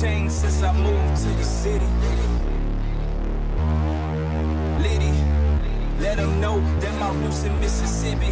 changed since I moved to the city. Liddy, let them know that my roots in Mississippi.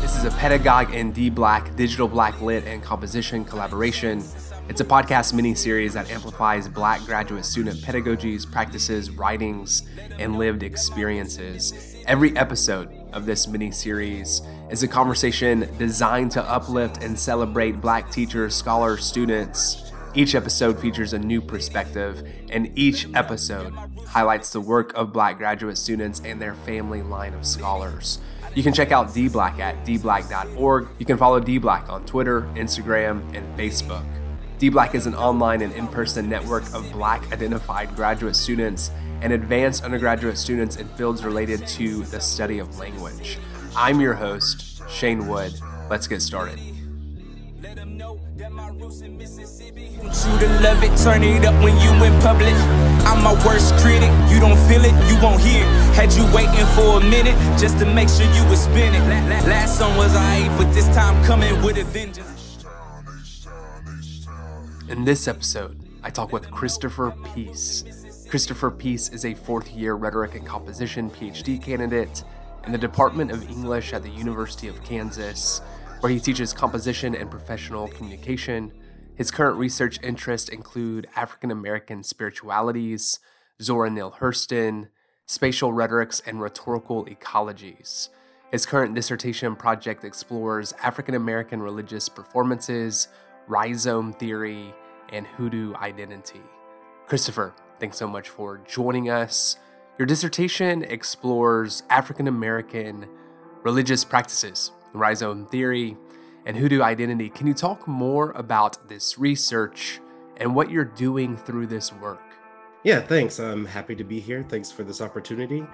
This is a Pedagogue and D-Black digital black lit and composition collaboration. It's a podcast mini-series that amplifies Black graduate student pedagogies, practices, writings, and lived experiences. Every episode of this mini-series is a conversation designed to uplift and celebrate Black teachers, scholars, students. Each episode features a new perspective, and each episode highlights the work of Black graduate students and their family line of scholars. You can check out D-Black at dblack.org. You can follow D-Black on Twitter, Instagram, and Facebook. D-Black is an online and in-person network of Black-identified graduate students and advanced undergraduate students in fields related to the study of language. I'm your host, Shane Wood. Let's get started. Let them know that my roots in Mississippi. Want you to love it, turn it up when you in public. I'm my worst critic, you don't feel it, you won't hear it. Had you waiting for a minute just to make sure you were spinning. Last song was alright, but this time coming with a vengeance. In this episode, I talk with Christopher Peace. Christopher Peace is a fourth-year rhetoric and composition PhD candidate in the Department of English at the University of Kansas, where he teaches composition and professional communication. His current research interests include African-American spiritualities, Zora Neale Hurston, spatial rhetorics, and rhetorical ecologies. His current dissertation project explores African-American religious performances, rhizome theory, and hoodoo identity. Christopher, thanks so much for joining us. Your dissertation explores African-American religious practices, rhizome theory, and hoodoo identity. Can you talk more about this research and what you're doing through this work? Yeah, thanks. I'm happy to be here. Thanks for this opportunity.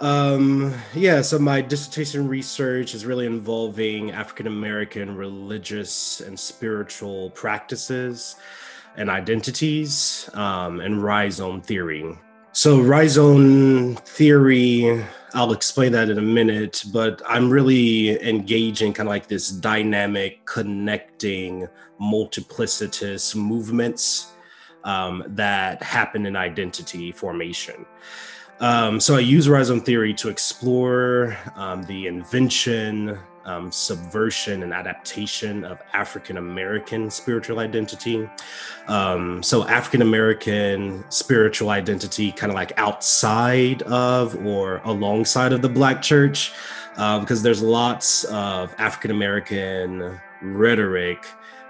So my dissertation research is really involving African-American religious and spiritual practices and identities and rhizome theory. So rhizome theory, I'll explain that in a minute, but I'm really engaging kind of like this dynamic, connecting, multiplicitous movements that happen in identity formation. So I use rhizome theory to explore the invention, subversion, and adaptation of African-American spiritual identity. So African-American spiritual identity kind of like outside of or alongside of the Black church, because there's lots of African-American rhetoric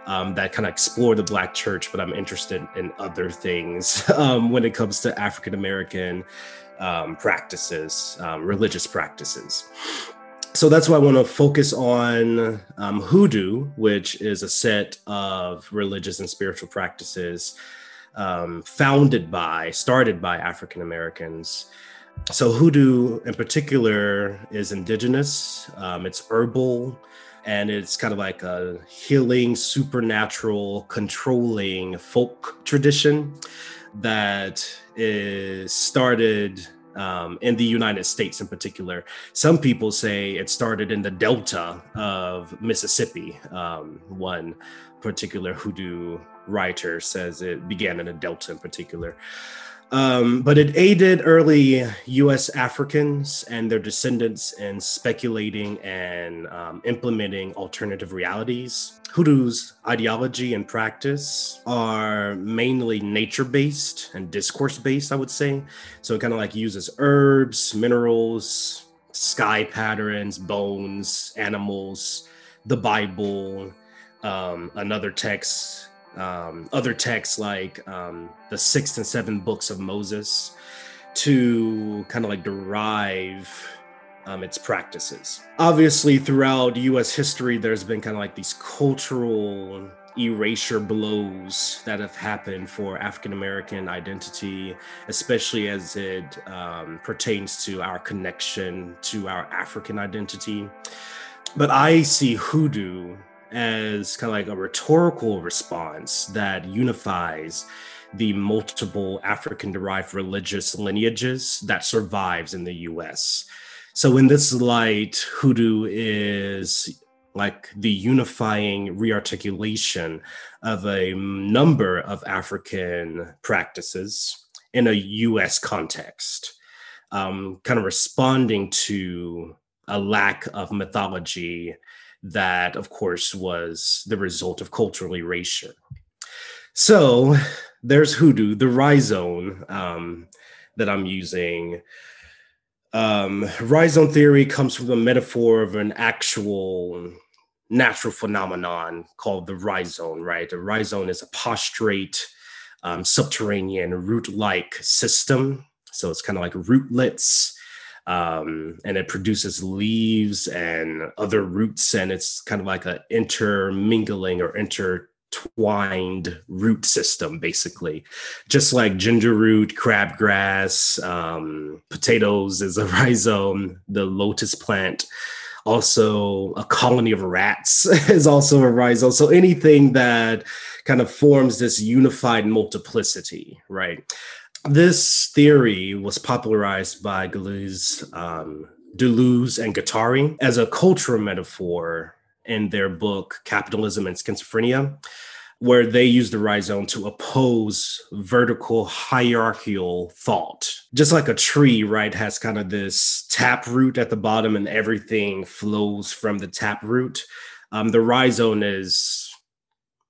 that kind of explore the Black church, but I'm interested in other things when it comes to African-American practices, religious practices. So that's why I want to focus on hoodoo, which is a set of religious and spiritual practices started by African Americans. So hoodoo in particular is indigenous, it's herbal, and it's kind of like a healing, supernatural, controlling folk tradition that is started in the United States in particular. Some people say it started in the Delta of Mississippi. One particular hoodoo writer says it began in the Delta in particular. But it aided early U.S. Africans and their descendants in speculating and implementing alternative realities. Hoodoo's ideology and practice are mainly nature-based and discourse-based, I would say. So it kind of like uses herbs, minerals, sky patterns, bones, animals, the Bible, other texts like the 6th and 7th books of Moses to kind of like derive its practices. Obviously, throughout U.S. history, there's been kind of like these cultural erasure blows that have happened for African-American identity, especially as it pertains to our connection to our African identity. But I see hoodoo as kind of like a rhetorical response that unifies the multiple African-derived religious lineages that survives in the U.S. So in this light, hoodoo is like the unifying rearticulation of a number of African practices in a US context, kind of responding to a lack of mythology that, of course, was the result of cultural erasure. So there's hoodoo, the rhizome that I'm using. Rhizome theory comes from the metaphor of an actual natural phenomenon called the rhizome, right? The rhizome is a prostrate, subterranean, root-like system. So it's kind of like rootlets, and it produces leaves and other roots, and it's kind of like an intermingling or intertwined root system, basically. Just like ginger root, crabgrass, potatoes is a rhizome, the lotus plant. Also, a colony of rats is also a rhizome. So anything that kind of forms this unified multiplicity, right? This theory was popularized by Gilles Deleuze and Guattari as a cultural metaphor in their book, Capitalism and Schizophrenia, where they used the rhizome to oppose vertical hierarchical thought. Just like a tree, right, has kind of this taproot at the bottom and everything flows from the taproot. The rhizome is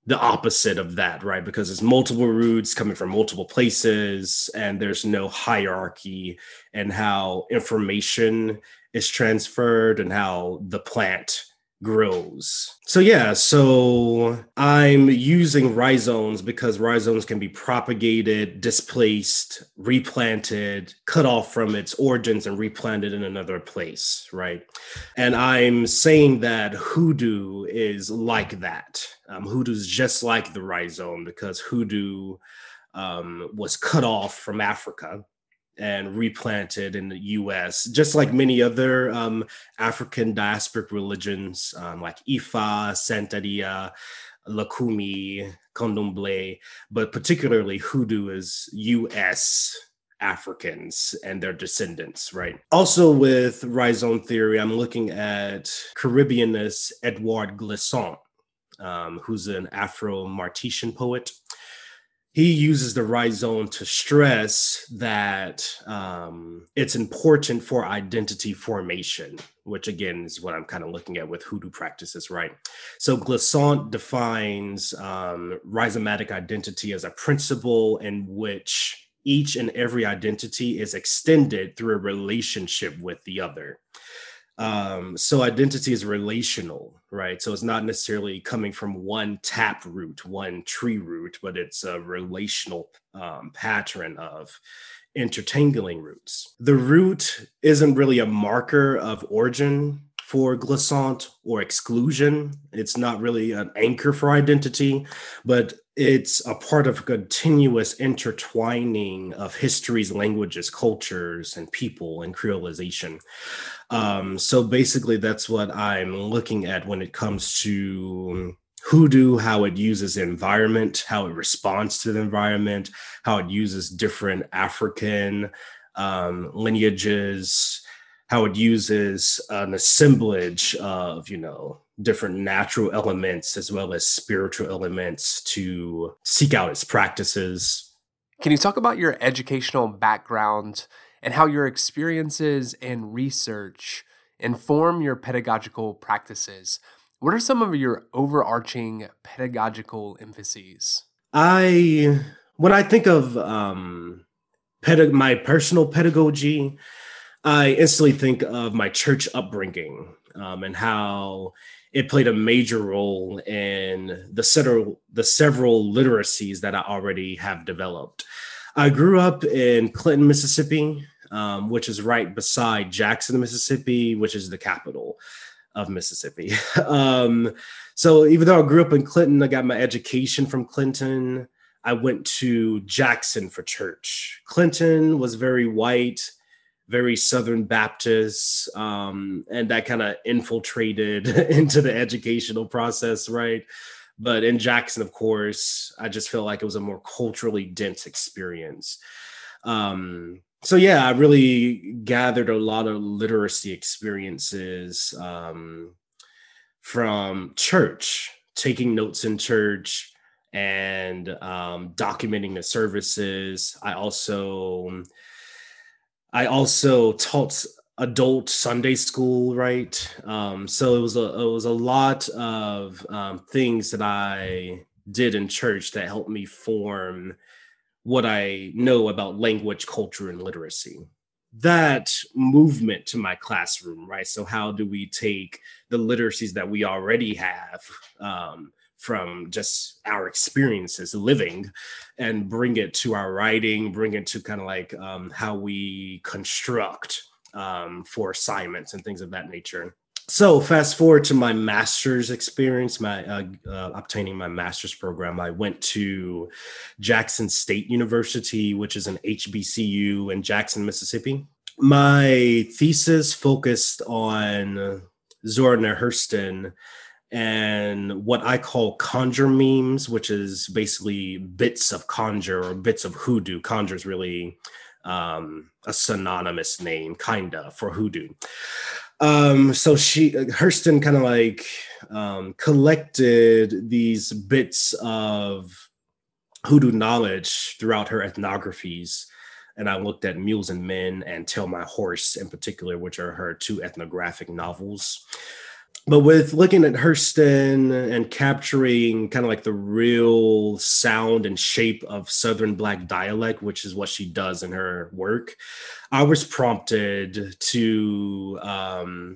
the opposite of that, right? Because it's multiple roots coming from multiple places, and there's no hierarchy in how information is transferred and how the plant grows. So yeah, so I'm using rhizomes because rhizomes can be propagated, displaced, replanted, cut off from its origins and replanted in another place, right? And I'm saying that hoodoo is like that. Hoodoo is just like the rhizome because hoodoo was cut off from Africa and replanted in the US, just like many other African diasporic religions like Ifa, Santeria, Lakumi, Condomblé, but particularly hoodoo is US Africans and their descendants, right? Also with rhizome theory, I'm looking at Caribbeanist Edouard Glissant, who's an Afro-Martitian poet. He uses the rhizome to stress that it's important for identity formation, which again is what I'm kind of looking at with hoodoo practices, right? So Glissant defines rhizomatic identity as a principle in which each and every identity is extended through a relationship with the other. So identity is relational, right? So it's not necessarily coming from one tap root, one tree root, but it's a relational pattern of intertangling roots. The root isn't really a marker of origin for Glissant or exclusion. It's not really an anchor for identity, but it's a part of continuous intertwining of histories, languages, cultures, and people, and creolization. So basically, that's what I'm looking at when it comes to hoodoo, how it uses the environment, how it responds to the environment, how it uses different African lineages, how it uses an assemblage of, you know, different natural elements as well as spiritual elements to seek out its practices. Can you talk about your educational background and how your experiences and research inform your pedagogical practices? What are some of your overarching pedagogical emphases? When I think of my personal pedagogy, I instantly think of my church upbringing and how it played a major role in the several literacies that I already have developed. I grew up in Clinton, Mississippi, which is right beside Jackson, Mississippi, which is the capital of Mississippi. So even though I grew up in Clinton, I got my education from Clinton. I went to Jackson for church. Clinton was very white, very Southern Baptist, and that kind of infiltrated into the educational process, right? But in Jackson, of course, I just feel like it was a more culturally dense experience. So yeah, I really gathered a lot of literacy experiences from church, taking notes in church and documenting the services. I also taught adult Sunday school, right? So it was a lot of things that I did in church that helped me form what I know about language, culture, and literacy. That movement to my classroom, right? So how do we take the literacies that we already have from just our experiences living and bring it to our writing, bring it to kind of like how we construct for assignments and things of that nature. So fast forward to my master's experience, obtaining my master's program, I went to Jackson State University, which is an HBCU in Jackson, Mississippi. My thesis focused on Zora Neale Hurston and what I call conjure memes, which is basically bits of conjure or bits of hoodoo. Conjure is really a synonymous name, kind of, for hoodoo. So Hurston kind of like collected these bits of hoodoo knowledge throughout her ethnographies. And I looked at Mules and Men and Tell My Horse in particular, which are her two ethnographic novels. But with looking at Hurston and capturing kind of like the real sound and shape of Southern Black dialect, which is what she does in her work, I was prompted to kind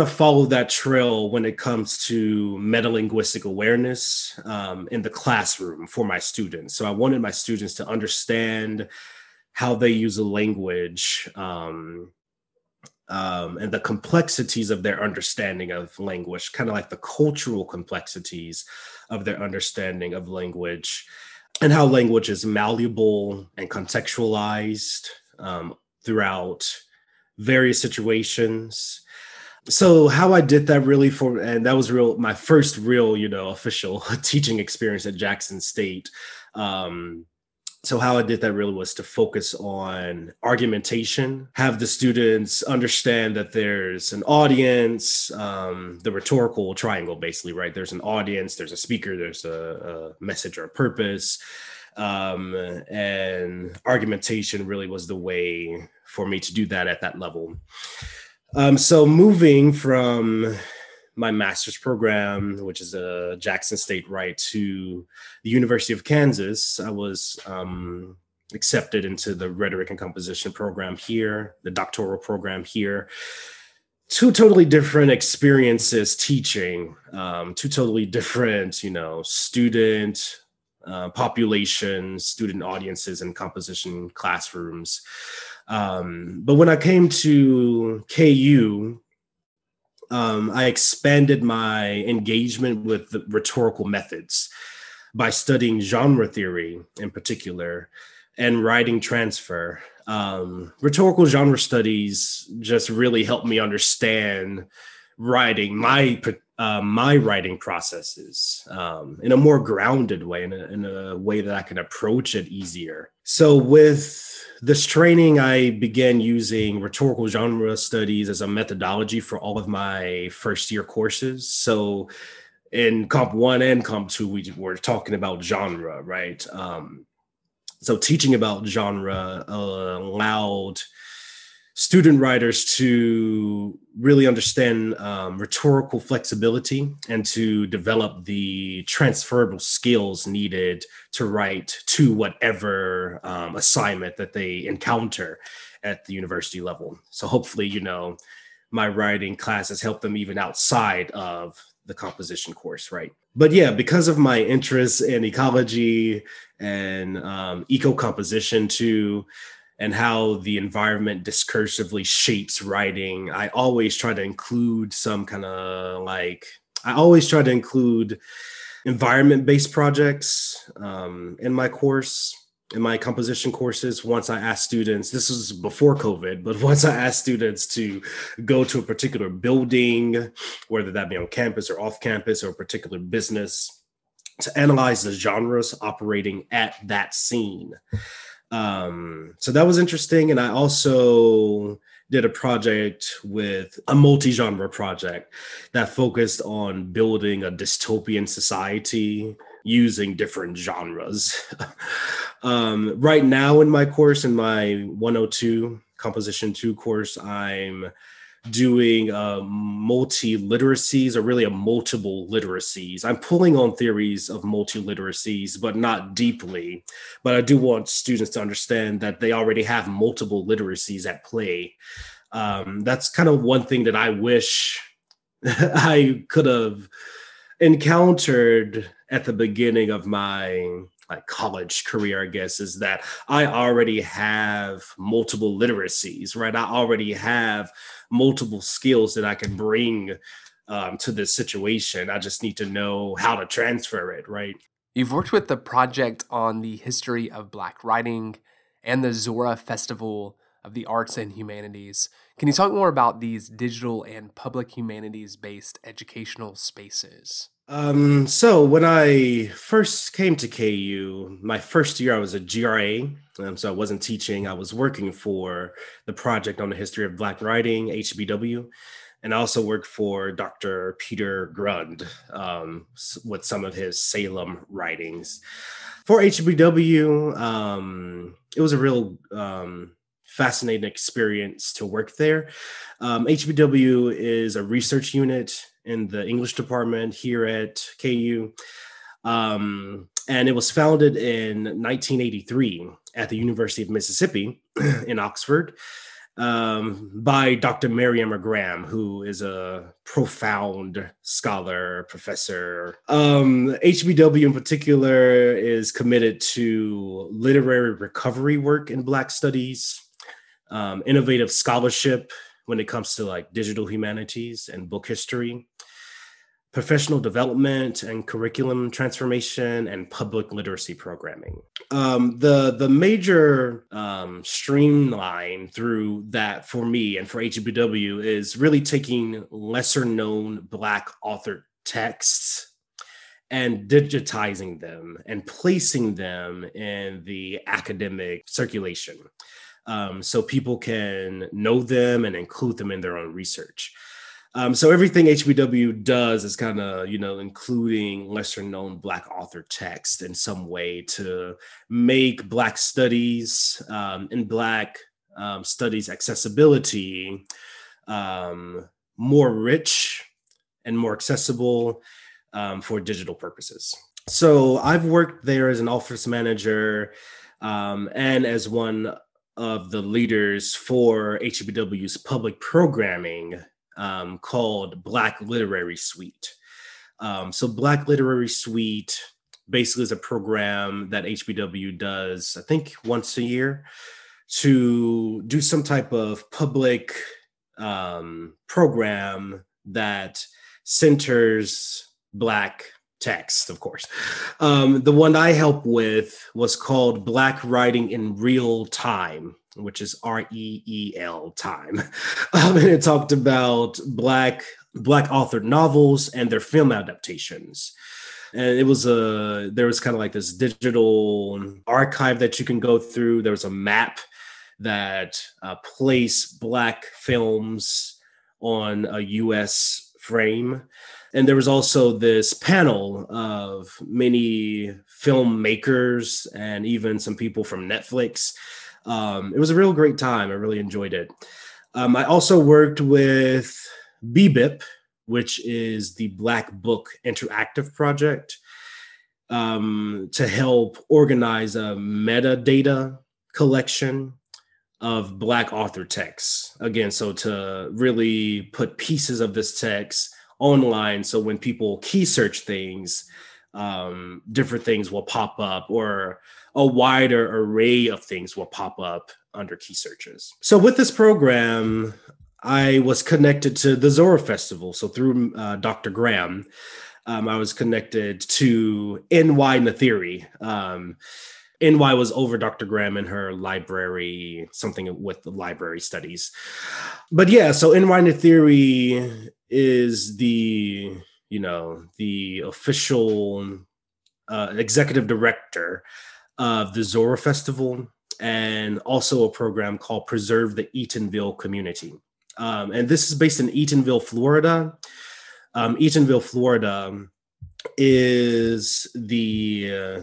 of follow that trail when it comes to metalinguistic awareness in the classroom for my students. So I wanted my students to understand how they use a language and the complexities of their understanding of language, kind of like the cultural complexities of their understanding of language, and how language is malleable and contextualized throughout various situations. So how I did that really and that was my first real, official teaching experience at Jackson State. So how I did that really was to focus on argumentation, have the students understand that there's an audience, the rhetorical triangle, basically, right? There's an audience, there's a speaker, there's a message or a purpose. And argumentation really was the way for me to do that at that level. So moving from my master's program, which is a Jackson State, right, to the University of Kansas, I was accepted into the rhetoric and composition program here, the doctoral program here. Two totally different experiences teaching, two totally different, student populations, student audiences, and composition classrooms. But when I came to KU, I expanded my engagement with the rhetorical methods by studying genre theory in particular and writing transfer. Rhetorical genre studies just really helped me understand writing, my writing processes in a more grounded way, in a way that I can approach it easier. So with this training, I began using rhetorical genre studies as a methodology for all of my first year courses. So in Comp 1 and Comp 2, we were talking about genre, right? So teaching about genre allowed student writers to really understand rhetorical flexibility and to develop the transferable skills needed to write to whatever assignment that they encounter at the university level. So hopefully, my writing classes help them even outside of the composition course, right? But yeah, because of my interests in ecology and eco-composition too, and how the environment discursively shapes writing, I always try to include environment-based projects in my course, in my composition courses. Once I asked students, this was before COVID, but once I asked students to go to a particular building, whether that be on campus or off campus or a particular business, to analyze the genres operating at that scene. So that was interesting. And I also did a project with a multi-genre project that focused on building a dystopian society using different genres. Right now in my course, in my 102 Composition 2 course, I'm doing multi-literacies, or really a multiple literacies. I'm pulling on theories of multi-literacies, but not deeply. But I do want students to understand that they already have multiple literacies at play. That's kind of one thing that I wish I could have encountered at the beginning of my college career, I guess, is that I already have multiple literacies, right? I already have multiple skills that I can bring to this situation. I just need to know how to transfer it, right? You've worked with the Project on the History of Black Writing and the Zora Festival of the Arts and Humanities. Can you talk more about these digital and public humanities-based educational spaces? So when I first came to KU, my first year, I was a GRA. So I wasn't teaching. I was working for the Project on the History of Black Writing, HBW. And I also worked for Dr. Peter Grund with some of his Salem writings. For HBW, it was a real fascinating experience to work there. HBW is a research unit in the English department here at KU. And it was founded in 1983 at the University of Mississippi in Oxford by Dr. Mary Emma Graham, who is a profound scholar, professor. HBW in particular is committed to literary recovery work in Black studies, innovative scholarship when it comes to digital humanities and book history, professional development and curriculum transformation, and public literacy programming. The major streamline through that for me and for HBW is really taking lesser known Black authored texts and digitizing them and placing them in the academic circulation. So people can know them and include them in their own research. So everything HBW does is kind of, including lesser known Black author text in some way to make Black studies and Black studies accessibility more rich and more accessible for digital purposes. So I've worked there as an office manager and as one of the leaders for HBW's public programming called Black Literary Suite. So Black Literary Suite basically is a program that HBW does, I think, once a year to do some type of public program that centers Black text, of course. The one I helped with was called Black Writing in Real Time, which is REEL time. And it talked about Black authored novels and their film adaptations. And it was there was kind of this digital archive that you can go through. There was a map that placed Black films on a U.S. frame. And there was also this panel of many filmmakers and even some people from Netflix. It was a real great time. I really enjoyed it. I also worked with BBIP, which is the Black Book Interactive Project, to help organize a metadata collection of Black author texts. Again, so to really put pieces of this text online, so when people key search things, different things will pop up, or a wider array of things will pop up under key searches. So with this program, I was connected to the Zora Festival. So through Dr. Graham, I was connected to N.Y. Nathiri. NY was over Dr. Graham in her library, something with the library studies. But yeah, so NY Nathiri is the official executive director of the Zora Festival. and also a program called Preserve the Eatonville Community. And this is based in Eatonville, Florida. Eatonville, Florida is the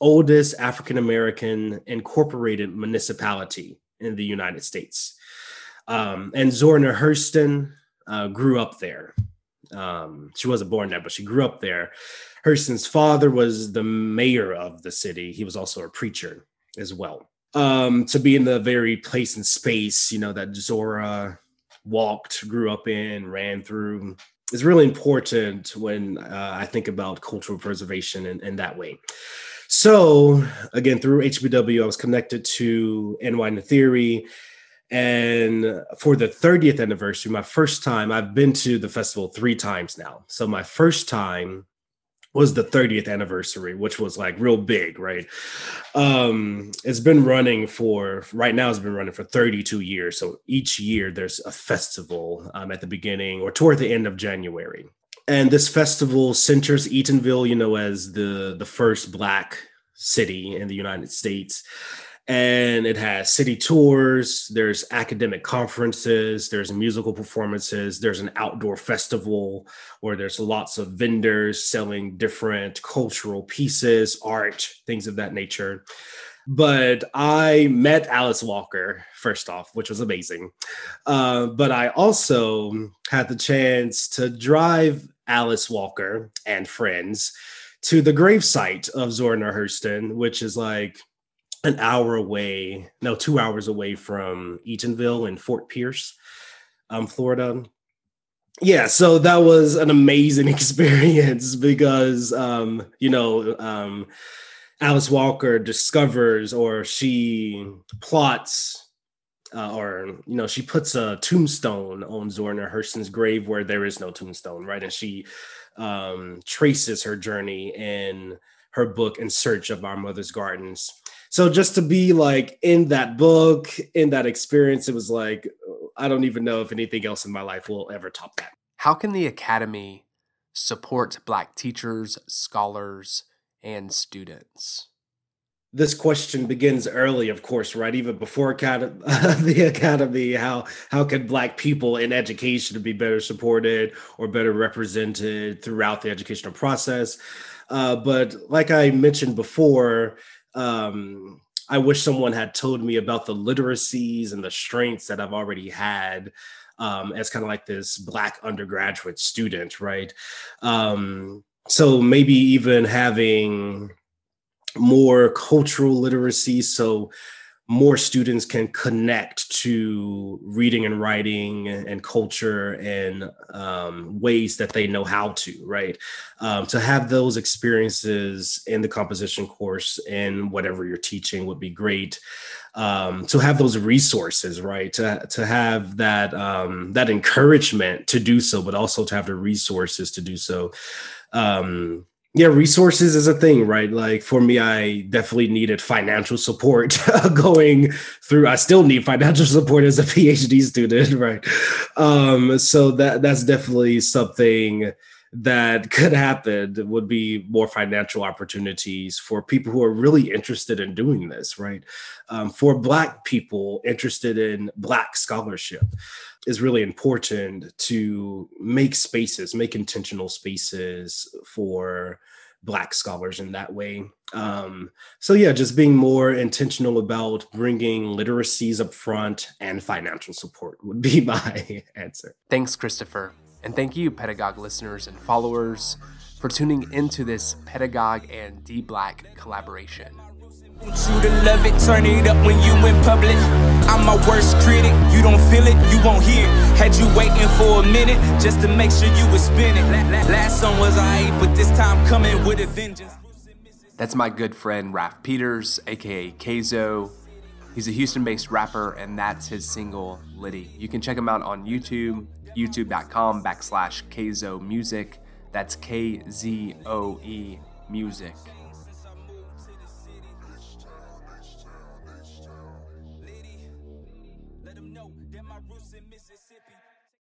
oldest African-American incorporated municipality in the United States. And Zora Neale Hurston grew up there. She wasn't born there, but she grew up there. Hurston's father was the mayor of the city. He was also a preacher as well. To be in the very place and space, you know, that Zora walked, grew up in, ran through, is really important when I think about cultural preservation in that way. So again, through HBW, I was connected to N.Y. Nathiri. And for the 30th anniversary, my first time, I've been to the festival 3 times now. So my first time was the 30th anniversary, which was like real big, right? It's been running for, right now it's been running for 32 years. So each year there's a festival at the beginning or toward the end of January. And this festival centers Eatonville, you know, as the first Black city in the United States. And it has city tours, there's academic conferences, there's musical performances, there's an outdoor festival where there's lots of vendors selling different cultural pieces, art, things of that nature. But I met Alice Walker, first off, which was amazing. But I also had the chance to drive Alice Walker and friends to the gravesite of Zora Neale Hurston, which is like, 2 hours away from Eatonville in Fort Pierce, Florida. Yeah, so that was an amazing experience because, Alice Walker discovers or she plots she puts a tombstone on Zora Neale Hurston's grave where there is no tombstone, right? And she traces her journey in her book, In Search of Our Mother's Gardens. So just to be like in that book, in that experience, it was like, I don't even know if anything else in my life will ever top that. How can the Academy support Black teachers, scholars, and students? This question begins early, of course, right? Even before the Academy, how can Black people in education be better supported or better represented throughout the educational process? But like I mentioned before, I wish someone had told me about the literacies and the strengths that I've already had as kind of like this Black undergraduate student, right? So maybe even having more cultural literacy so more students can connect to reading and writing and culture and ways that they know how to, right? To have those experiences in the composition course and whatever you're teaching would be great. To have those resources, right? To have that, that encouragement to do so, but also to have the resources to do so. Yeah, resources is a thing, right? Like for me, I definitely needed financial support going through. I still need financial support as a PhD student, right? So that's definitely something that could happen. It would be more financial opportunities for people who are really interested in doing this, right? For Black people interested in Black scholarship, is really important to make spaces, make intentional spaces for Black scholars in that way. So yeah, just being more intentional about bringing literacies up front and financial support would be my answer. Thanks, Christopher. And thank you, Pedagogue listeners and followers, for tuning into this Pedagogue and D-Black collaboration. Want you to love it, turn it up when you in public. I'm my worst critic, you don't feel it, you won't hear it. Had you waiting for a minute just to make sure you would spin it. Last song was alright, but this time coming with a vengeance. That's my good friend Raph Peters, aka Kazo. He's a Houston-based rapper, and that's his single, Liddy. You can check him out on YouTube, youtube.com/KazoMusic. That's KZOE music.